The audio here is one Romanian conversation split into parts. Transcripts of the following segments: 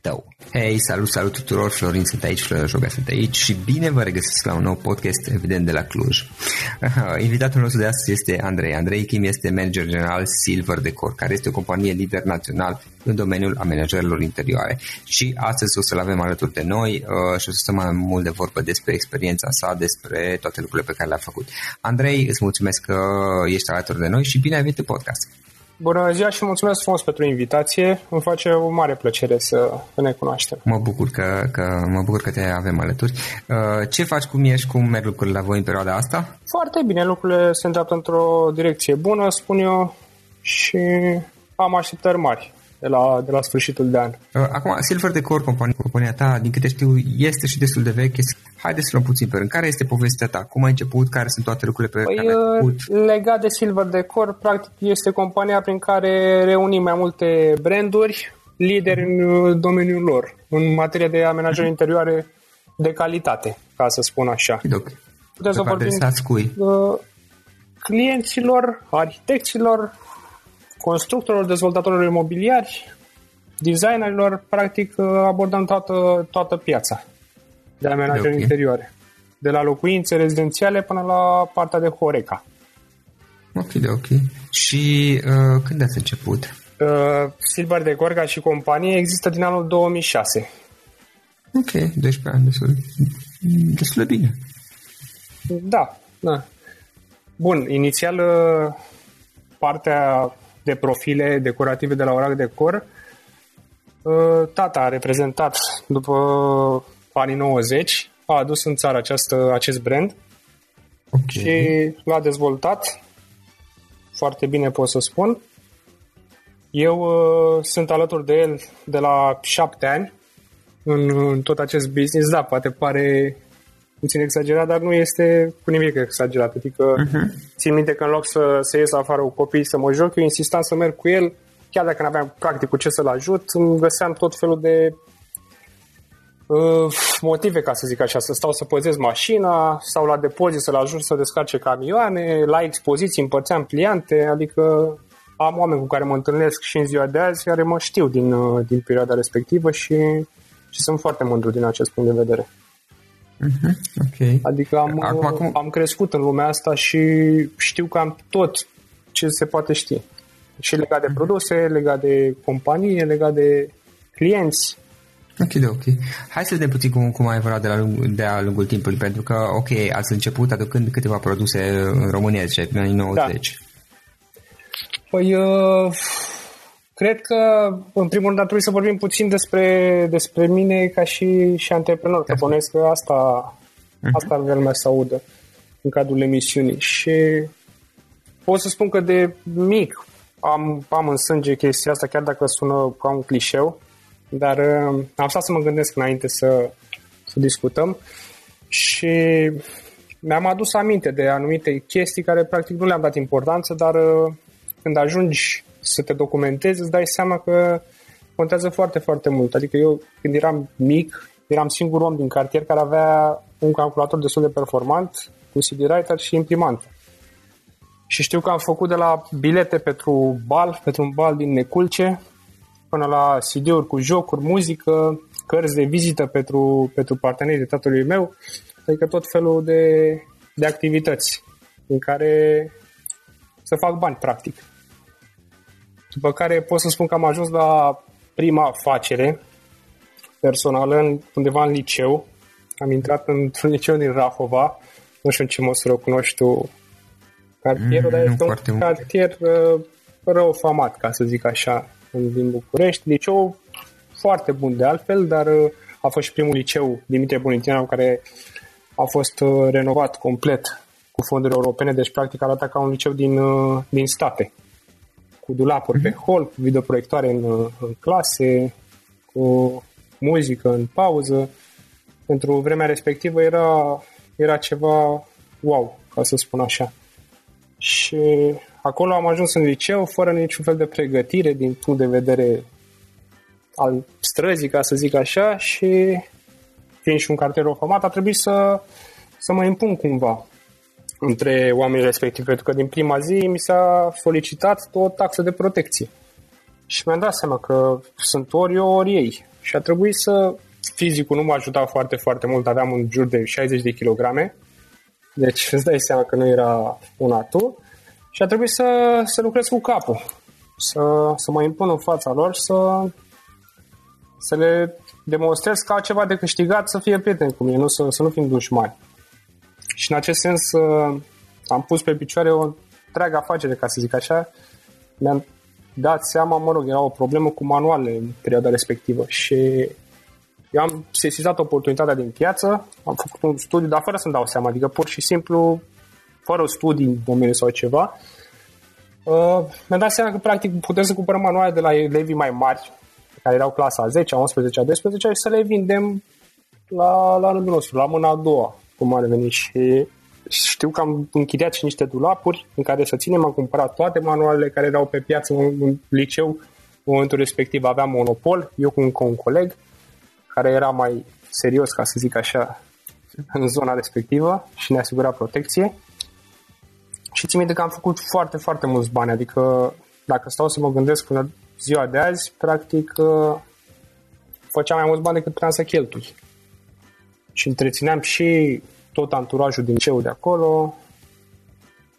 tău. Hei, salut tuturor, Florin sunt aici, Florioșoga sunt aici și bine vă regăsesc la un nou podcast, evident de la Cluj. Invitatul nostru de astăzi este Andrei Chim, este manager general Silver Decor, care este o companie lider național în domeniul amenajărilor interioare și astăzi o să-l avem alături de noi și o să stăm mai mult de vorbă despre experiența sa, despre toate lucrurile pe care le-a făcut. Andrei, îți mulțumesc că ești alături de noi și bine ai venit în podcast. Bună ziua și mulțumesc frumos pentru invitație. Îmi face o mare plăcere să ne cunoaștem. Mă bucur că te avem alături. Ce faci, cum ești, cum merg lucrurile la voi în perioada asta? Foarte bine, lucrurile se îndreaptă într-o direcție bună, spun eu, și am așteptări mari de la sfârșitul de an. Acum, Silver Decor, compania ta, din câte știu, este și destul de veche. Haideți să luăm puțin pe rând. Care este povestea ta? Cum ai început? Care sunt toate lucrurile pe care ai făcut? Legat de Silver Decor, practic este compania prin care reunim mai multe branduri, lideri în domeniul lor, în materie de amenajări interioare de calitate, ca să spun așa. Puteți să vorbim clienților, arhitecților, constructorilor, dezvoltatorilor imobiliari, designerilor, practic abordăm toată piața de amenajări interioare. de la locuințe rezidențiale până la partea de Horeca. Ok. Și când ați început? Silver Decor, ca și companie, există din anul 2006. Ok, 12 ani, destul de bine. Da. Bun, inițial partea de profile decorative de la ORAC DECOR, tata a reprezentat după anii 90, a adus în țară acest brand și l-a dezvoltat foarte bine, pot să spun. Eu sunt alături de el de la 7 ani în tot acest business. Da, poate pare puțin exagerat, dar nu este cu nimic exagerat. Adică țin minte că în loc să ies afară cu copiii să mă joc, eu insistam să merg cu el, chiar dacă n-aveam practic cu ce să-l ajut, îmi găseam tot felul de motive, ca să zic așa, să stau să păzesc mașina sau la depozit să-l ajut să descarce camioane, la expoziții împărțeam pliante, adică am oameni cu care mă întâlnesc și în ziua de azi, care mă știu din perioada respectivă și sunt foarte mândru din acest punct de vedere. Adică am crescut în lumea asta și știu că am tot ce se poate ști. Și legat de produse, legat de companie, legat de clienți. Ok. Hai să vedem puțin cum a evoluat de-a lungul timpului, pentru că, ați început aducând câteva produse românești în anii 90. Da. Păi, cred că, în primul rând, ar trebui să vorbim puțin despre mine ca și antreprenor, că bănuiesc că asta ar vrea lumea să audă în cadrul emisiunii. Și pot să spun că de mic am în sânge chestia asta, chiar dacă sună ca un clișeu, dar am stat să mă gândesc înainte să discutăm și mi-am adus aminte de anumite chestii care practic nu le-am dat importanță, dar când ajungi să te documentezi, îți dai seama că contează foarte, foarte mult. Adică eu, când eram mic, eram singurul om din cartier care avea un calculator destul de performant, cu CD-writer și imprimant. Și știu că am făcut de la bilete pentru un bal din Neculce, până la CD-uri cu jocuri, muzică, cărți de vizită pentru partenerii de tatălui meu, adică tot felul de activități în care să fac bani, practic. După care pot să spun că am ajuns la prima afacere personală undeva în liceu. Am intrat într-un liceu din Rahova, nu știu în ce măsură o cunoști tu cartierul, dar este un cartier rău famat, ca să zic așa, din București. Liceu foarte bun de altfel, dar a fost și primul liceu Dimitrie Bonitianu care a fost renovat complet cu fonduri europene, deci practic arată ca un liceu din state, cu dulapuri pe hol, cu videoproiectoare în clase, cu muzică în pauză. Pentru vremea respectivă era ceva wow, ca să spun așa. Și acolo am ajuns în liceu fără niciun fel de pregătire din punct de vedere al străzii, ca să zic așa, și fiind și un cartier ofamat, a trebuit să mă impun cumva între oamenii respectivi, pentru că din prima zi mi s-a solicitat o taxă de protecție și mi-am dat seama că sunt ori eu, ori ei, și a trebuit să... Fizicul nu m-a ajutat foarte, foarte mult, aveam în jur de 60 de kilograme, deci îți dai seama că nu era un atu, și a trebuit să lucrez cu capul, să mă impun în fața lor și să le demonstrez că au ceva de câștigat, să fie prieteni cu mine, nu să nu fim dușmani. Și în acest sens am pus pe picioare o întreagă afacere, ca să zic așa. Mi-am dat seama, era o problemă cu manualele în perioada respectivă și eu am sesizat oportunitatea din piață, am făcut un studiu, dar fără să-mi dau seama, adică pur și simplu, fără studii în domeniu sau ceva. Mi-am dat seama că practic putem să cumpărăm manuale de la elevii mai mari, care erau clasa a 10, a 11, a 12 și să le vindem la rândul nostru, la mâna a doua, cum ar veni. Și știu că am închiriat și niște dulapuri în care să ținem, am cumpărat toate manualele care erau pe piață în liceu. În momentul respectiv aveam monopol, eu cu un coleg care era mai serios, ca să zic așa, în zona respectivă și ne asigura protecție. Și țin minte că am făcut foarte, foarte mulți bani, adică dacă stau să mă gândesc până ziua de azi, practic făceam mai mulți bani decât puteam să cheltui. Și întrețineam și tot anturajul din ceu de acolo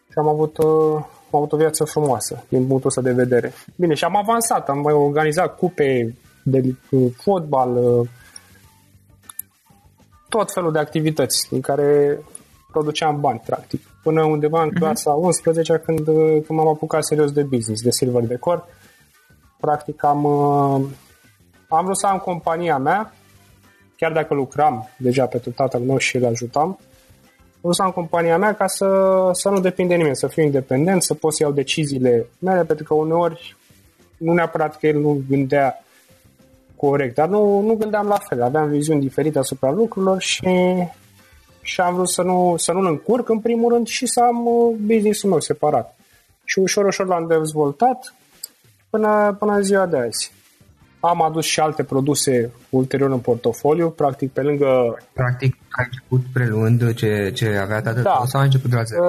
și am avut o viață frumoasă din punctul ăsta de vedere. Bine, și am avansat, am mai organizat cupe de fotbal, tot felul de activități din care produceam bani, practic. Până undeva în clasa 11-a, când m-am apucat serios de business, de Silver Decor. Practic am vrut să am compania mea, chiar dacă lucram deja pentru tatăl meu și îl ajutam, vreau să am compania mea ca să nu depind de nimeni, să fiu independent, să pot să iau deciziile mele, pentru că uneori nu neapărat că el nu gândea corect, dar nu gândeam la fel, aveam viziuni diferite asupra lucrurilor și am vrut să nu-l încurc în primul rând și să am business-ul meu separat. Și ușor, ușor l-am dezvoltat până în ziua de azi. Am adus și alte produse ulterior în portofoliu, practic pe lângă... Practic ai început preluând ce avea tatăl tău sau ai început de la zero?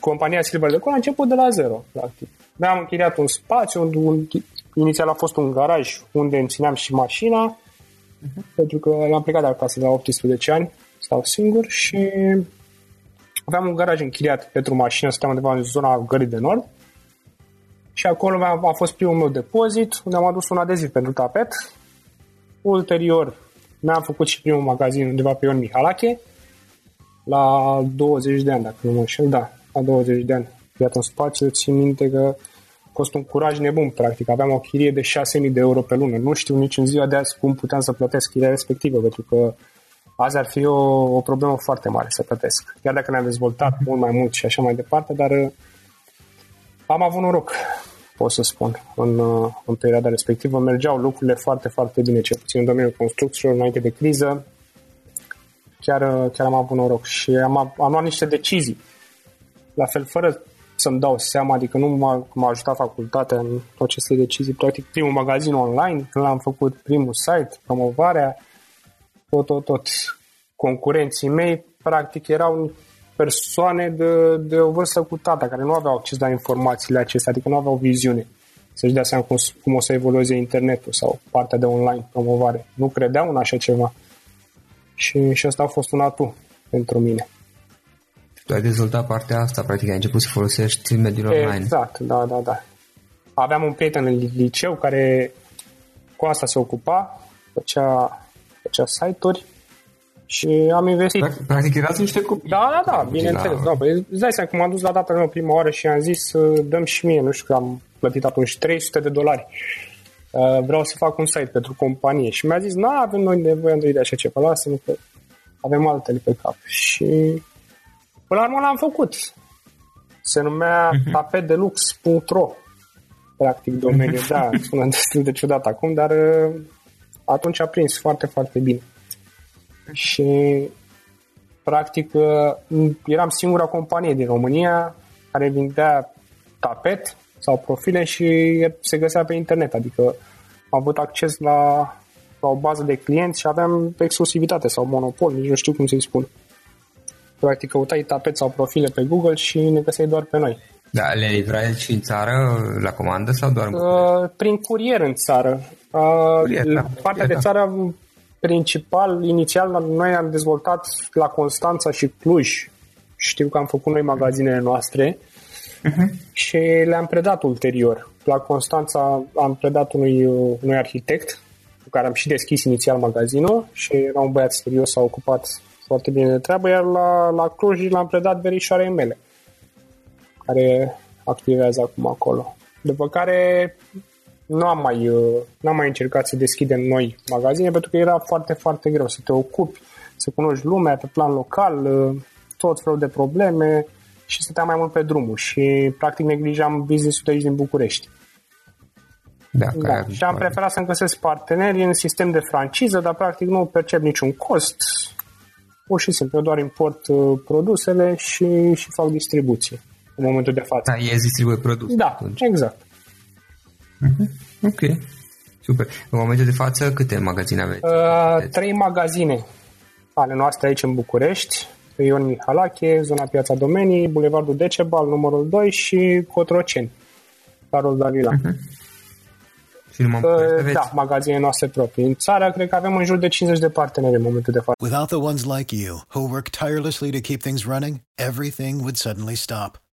Compania Silver Decor a început de la zero, practic. Mi-am închiriat un spațiu, inițial a fost un garaj unde îmi țineam și mașina, pentru că am plecat de acasă de la 18 ani, stau singur și aveam un garaj închiriat pentru mașină, stăteam undeva în zona Gării de Nord. Și acolo a fost primul meu depozit, unde am adus un adeziv pentru tapet. Ulterior, mi-am făcut și primul magazin undeva pe Ion Mihalache, la 20 de ani, dacă nu mă înșel, da, la 20 de ani. Iată un spațiu, țin minte că cost un curaj nebun, practic. Aveam o chirie de 6.000 de euro pe lună. Nu știu nici în ziua de azi cum puteam să plătesc chiria respectivă, pentru că azi ar fi o problemă foarte mare să plătesc. Chiar dacă ne-am dezvoltat mult mai mult și așa mai departe, dar am avut noroc, pot să spun, în perioada respectivă. Mergeau lucrurile foarte, foarte bine, cel puțin în domeniul construcțiilor, înainte de criză. Chiar am avut noroc și am luat niște decizii. La fel, fără să-mi dau seama, adică nu m-a ajutat facultatea în aceste decizii. Practic, primul magazin online, când l-am făcut, primul site, promovarea, tot. Concurenții mei, practic, erau persoane de o vârstă cu tata, care nu aveau acces la informațiile acestea, adică nu aveau viziune să-și dea seama cum o să evolueze internetul sau partea de online promovare. Nu credeau în așa ceva și ăsta a fost un atu pentru mine. Tu ai dezvoltat partea asta, practic ai început să folosești mediul online. Exact, da. Aveam un prieten în liceu care cu asta se ocupa, făcea site-uri. Și am investit. Practic erați niște copii. Da, bineînțeles. La... Da, îți dai seama că m-am dus la data mea prima oară și am zis dăm și mie, nu știu că am plătit atunci $300. Vreau să fac un site pentru companie. Și mi-a zis, avem noi nevoie, Andrei, de așa ceva, lasă-mă că avem altele pe cap. Și până la urmă l-am făcut. Se numea tapetdelux.ro, practic domeniul. Da, sună destul de ciudat acum, dar atunci a prins foarte, foarte bine. Și practic eram singura companie din România care vindea tapet sau profile și se găsea pe internet, adică am avut acces la o bază de clienți și aveam exclusivitate sau monopol, nici nu știu cum să-i spun. Practic căutai tapet sau profile pe Google și ne găseai doar pe noi. Da, le livrai și în țară la comandă sau doar în București? Prin curier în țară. Partea de țară principal, inițial, noi am dezvoltat la Constanța și Cluj. Știu că am făcut noi magazinele noastre și le-am predat ulterior. La Constanța am predat unui arhitect cu care am și deschis inițial magazinul și era un băiat serios, s-a ocupat foarte bine de treabă, iar la Cluj l-am predat verișoarei mele, care activează acum acolo. După care... N-am mai încercat să deschidem noi magazine, pentru că era foarte, foarte greu să te ocupi, să cunoști lumea pe plan local, tot felul de probleme și stăteam mai mult pe drumul și practic neglijam business-ul de aici din București. Da. Și am preferat să-mi găsesc parteneri în sistem de franciză, dar practic nu percep niciun cost. Pur și simplu, eu doar import produsele și fac distribuție în momentul de față. Da, ei distribuie produse. Da, atunci. Exact. Ok, super. În momentul de față, câte magazine aveți? 3 magazine ale noastre aici în București, Ion Mihalache, zona Piața Domenii, Bulevardul Decebal, numărul 2 și Cotroceni, Carol Davila. filmăm proiecte. Da, magazine noastre proprii. În țară, cred că avem în jur de 50 de parteneri în momentul de față. Without the ones like you, who work tirelessly to keep things running, everything would suddenly stop.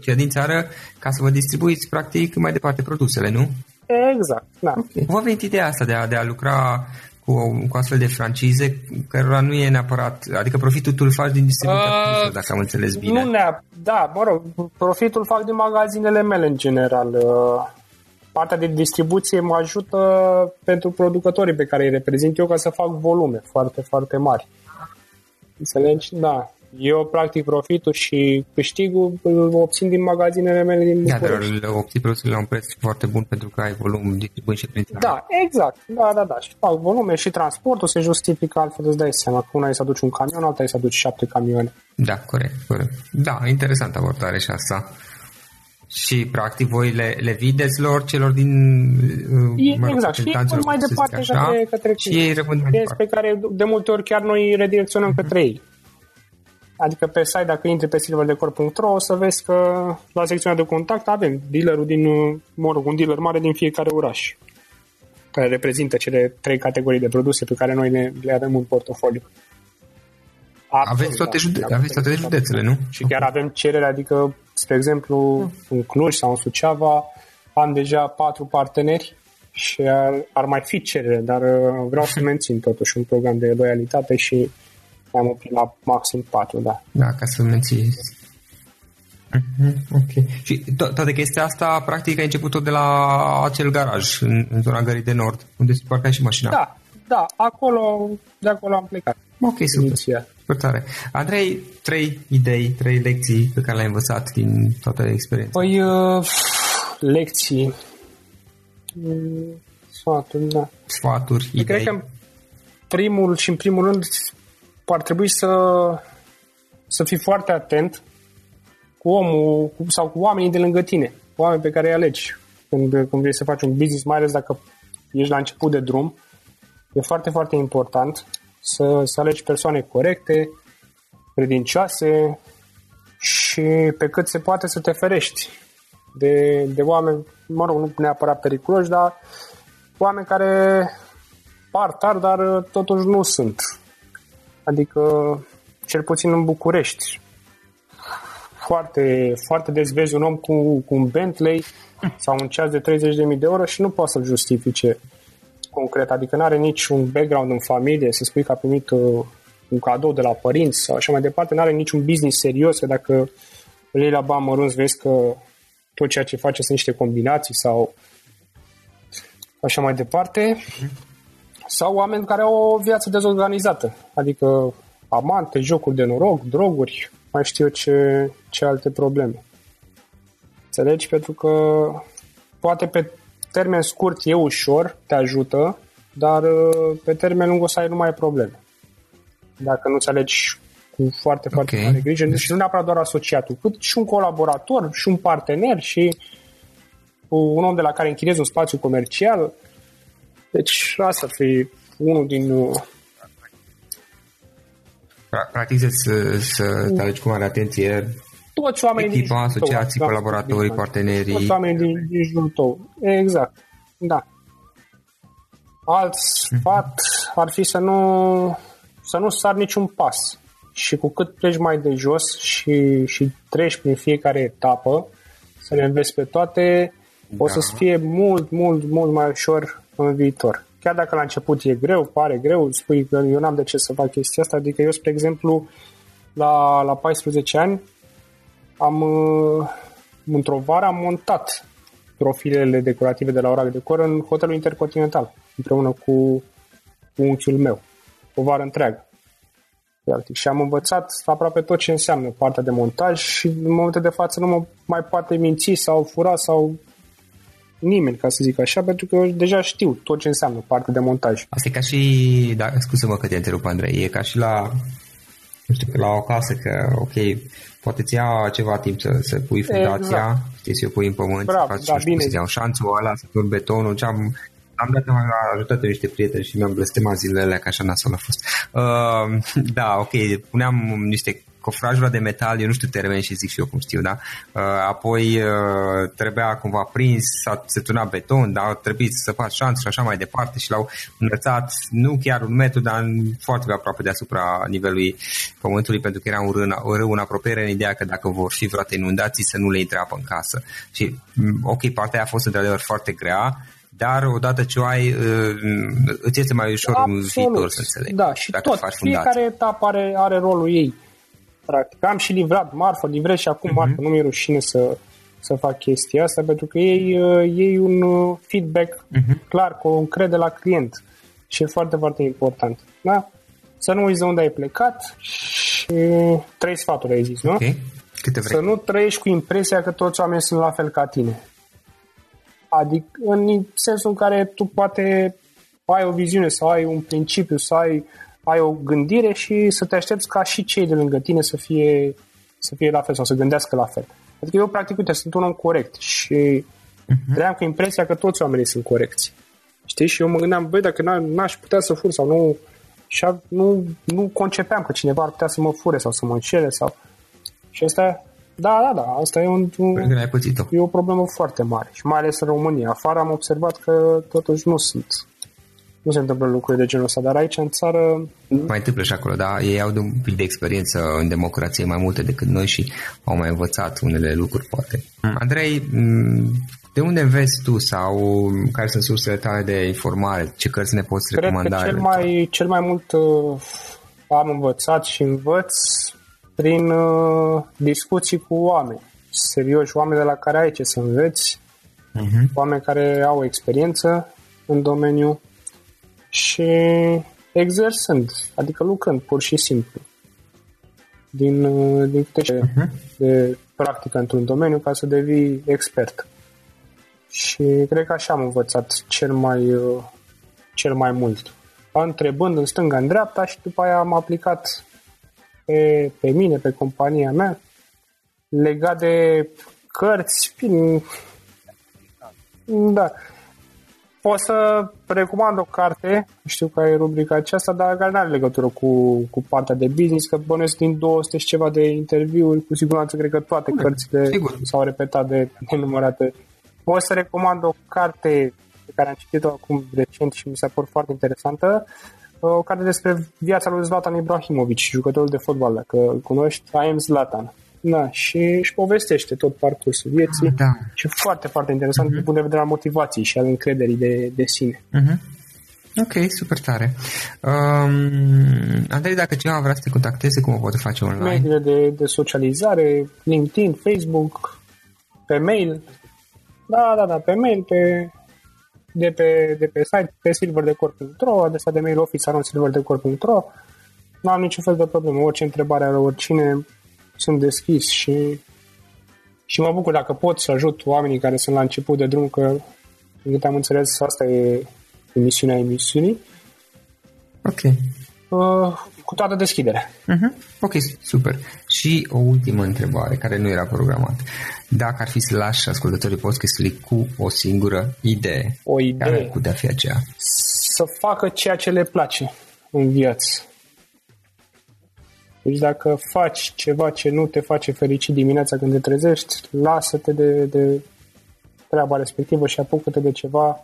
Cei din țară, ca să vă distribuiți practic mai departe produsele, nu? Exact, da. Okay. V-a venit ideea asta de a lucra cu astfel de francize, cărora nu e neapărat, adică profitul tu îl faci din distribuția produselor, dacă am înțeles bine. Nu neapărat, da, mă rog, profitul fac din magazinele mele în general. Partea de distribuție mă ajută pentru producătorii pe care îi reprezint eu ca să fac volume foarte, foarte mari. Înțelegi? Da. Eu, practic, profitul și câștigul îl obțin din magazinele mele din București. Iar obții produsul la un preț foarte bun pentru că ai volum distribuit și prin țară. Da, exact. Da. Și fac volume și transportul se justifică, altfel îți dai seama că una e să aduci un camion, alta e să aduci 7 camioane. Da, corect. Da, interesantă abordare și asta. Și, practic, voi le vindeți lor celor din... Exact, și ei mai departe către ei. Pe care, de multe ori, chiar noi redirecționăm către ei. Adică pe site, dacă intri pe silverdecor.ro, o să vezi că la secțiunea de contact avem dealerul un dealer mare din fiecare oraș, care reprezintă cele 3 categorii de produse pe care noi le avem în portofoliu. Aveți toate județele, nu? Și chiar avem cerere, adică, spre exemplu, în Cluj sau în Suceava, am deja 4 parteneri și ar mai fi cerere, dar vreau să mențin totuși un program de loialitate și am oprit la maxim 4, da. Da, ca să menții. Ok. Și toată chestia asta, practic, a început tot de la acel garaj, în zona Gării de Nord, unde se parca și mașina. Da, de acolo am plecat. Ok, super tare. Andrei, 3 lecții pe care le-ai învățat din toată experiența. Păi, lecții, sfaturi, idei. Cred că în primul rând, ar trebui să fii foarte atent cu omul sau cu oamenii de lângă tine, cu oamenii pe care îi alegi când vrei să faci un business, mai ales dacă ești la început de drum. E foarte, foarte important să alegi persoane corecte, credincioase și pe cât se poate să te ferești de oameni, mă rog, nu neapărat periculoși, dar oameni care par tari, dar totuși nu sunt. Adică, cel puțin în București, foarte, foarte des vezi un om cu un Bentley sau un ceas de 30.000 de euro și nu poate să-l justifice concret. Adică nu are niciun background în familie, să spui că a primit un cadou de la părinți sau așa mai departe, nu are niciun business serios, că dacă îl iei la bani mărunți vezi că tot ceea ce face sunt niște combinații sau așa mai departe. Sau oameni care au o viață dezorganizată, adică amante, jocuri de noroc, droguri, mai știu eu ce alte probleme. Înțelegi? Pentru că poate pe termen scurt e ușor, te ajută, dar pe termen lung o să ai numai probleme. Dacă nu-ți alegi cu foarte, foarte mare grijă, deci nu neapărat doar asociatul, cât și un colaborator, și un partener, și un om de la care închiriezi un spațiu comercial. Deci asta ar fi unul din... Practic să te alegi cu mare atenție toți oamenii echipa, din asociații, tău, colaboratorii, partenerii. Toți oamenii din jurul tău. Exact, da. Alt sfat ar fi să nu sar niciun pas. Și cu cât pleci mai de jos și treci prin fiecare etapă, să le înveți pe toate, o să-ți fie mult, mult, mult mai ușor în viitor. Chiar dacă la început e greu, pare greu, spui că eu n-am de ce să fac chestia asta, adică eu, spre exemplu, la 14 ani am, într-o vară, am montat profilele decorative de la ORAC DECOR în hotelul Intercontinental, împreună cu unchiul meu, o vară întreagă. Practic. Și am învățat aproape tot ce înseamnă partea de montaj și în momentul de față nu mă mai poate minți sau fura sau nimeni, ca să zic așa, pentru că eu deja știu tot ce înseamnă partea de montaj. Asta e ca și, da, scuze-mă că te întrerup, Andrei, e ca și la, nu știu, la o casă, că ok, poate ți ia ceva timp să pui fundația, exact, știi, să o pui în pământ, bravo, să faci, da, nu știu, să-ți iau șanțul ăla, să pui betonul, ce-am... Am dat, am ajutat niște prieteni și mi-am blestemat zilele alea, că așa nasol a fost. Da, ok, puneam niște cofrajuri de metal, eu nu știu termen și zic și eu cum știu, da? Apoi trebuia cumva prins, se turna beton, dar trebuie să faci șanț și așa mai departe și l-au înălțat, nu chiar un metru, dar foarte aproape deasupra nivelului pământului, pentru că era un râu în apropiere, în ideea că dacă vor fi vreodată inundații să nu le intre apă în casă. Și ok, partea aia a fost într-adevăr foarte grea, dar odată ce o ai, îți este mai ușor un viitor, să înțelegi. Da, și dacă tot, faci fiecare etapă are rolul ei. Practic, am și livrat marfă, livrez și acum marfă, nu mi-e rușine să fac chestia asta, pentru că ei un feedback clar, cu încredere la client, și e foarte, foarte important. Da? Să nu uiți de unde ai plecat și trei sfaturi, ai zis, okay, nu? Să nu trăiești cu impresia că toți oamenii sunt la fel ca tine. Adică în sensul în care tu poate ai o viziune sau ai un principiu sau ai o gândire și să te aștepți ca și cei de lângă tine să fie la fel sau să gândească la fel. Adică eu practic, uite, sunt un om corect și cream cu impresia că toți oamenii sunt corecți. Știi? Și eu mă gândeam, băi, dacă n-aș putea să fur sau nu, și nu concepeam că cineva ar putea să mă fure sau să mă înșele sau... Și asta... Da, asta e e o problemă foarte mare și mai ales în România. Afară am observat că totuși nu se întâmplă lucruri de genul ăsta, dar aici în țară... Mai întâmplă și acolo, dar ei au un pic de experiență în democrație mai multe decât noi și au mai învățat unele lucruri, poate. Andrei, de unde vezi tu sau care sunt sursele tale de informare? Ce cărți ne poți recomanda? Cred că cel mai mult am învățat și învăț prin discuții cu oameni serioși, oameni de la care ai ce să înveți, oameni care au experiență în domeniu și exersând, adică lucrând pur și simplu din câte de practică într-un domeniu ca să devii expert. Și cred că așa am învățat cel mai mult, întrebând în stânga, în dreapta, și după aia am aplicat pe mine, pe compania mea. Legat de cărți, da, pot să recomand o carte, știu că e rubrica aceasta, dar care nu are legătură cu partea de business, că bănuiesc din 200 și ceva de interviuri, cu siguranță cred că toate cărțile s-au repetat de nenumărate. Pot să recomand o carte pe care am citit-o acum recent și mi s-a părut foarte interesantă, o carte despre viața lui Zlatan Ibrahimović, jucătorul de fotbal, dacă îl cunoști, I am Zlatan. Da, și își povestește tot parcursul vieții, da. Și foarte, foarte interesant din punct de vedere al motivației și al încrederii de sine. Ok, super tare. Andrei, dacă cineva vrea să te contacteze, cum o poate face online? Mediile de socializare, LinkedIn, Facebook, pe mail. Da, pe mail, pe... De pe site, pe silverdecor.ro, adresa de mail office@silverdecor.ro. Nu am niciun fel de problemă, orice întrebare are oricine, sunt deschis și mă bucur dacă pot să ajut oamenii care sunt la început de drum, că din câte am înțeles asta e emisiunii. Ok. Cu toată deschiderea. Ok, super. Și o ultimă întrebare care nu era programată. Dacă ar fi să lași ascultătorii podcast-ului cu o singură idee, care ar putea fi aceea? Să facă ceea ce le place în viață. Deci dacă faci ceva ce nu te face fericit dimineața când te trezești, lasă-te de treaba respectivă și apucă-te de ceva,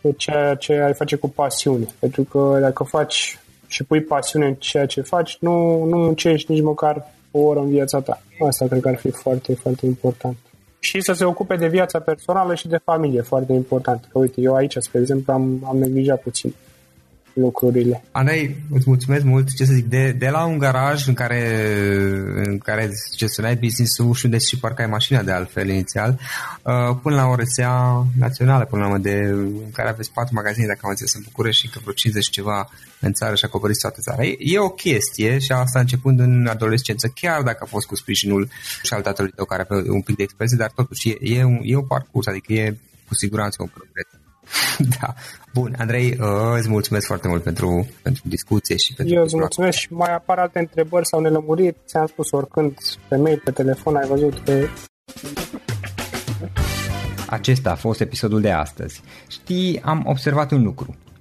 de ceea ce ai face cu pasiune. Pentru că dacă faci și pui pasiune în ceea ce faci, nu muncești nici măcar o oră în viața ta. Asta cred că ar fi foarte, foarte important. Și să se ocupe de viața personală și de familie, foarte important. Că uite, eu aici, spre exemplu, am neglijat puțin lucrurile. Andrei, îți mulțumesc mult, ce să zic, de la un garaj în care gestionai business-ul și unde și parcai mașina de altfel inițial, până la o rețea națională, până în care aveți 4 magazine, dacă am înțeles, în București și încă vreo 50 ceva în țară și acoperiți toată țara. E o chestie și asta începând în adolescență, chiar dacă a fost cu sprijinul și al tatălui tău care avea un pic de experiență, dar totuși e un parcurs, adică e cu siguranță o progres. Da. Bun, Andrei, îți mulțumesc foarte mult pentru discuție și pentru... Eu îți mulțumesc și mai apar alte întrebări sau nelămuriri, ți-am spus oricând pe mail, pe telefon, ai văzut pe... Acesta a fost episodul de astăzi. Știi, am observat un lucru.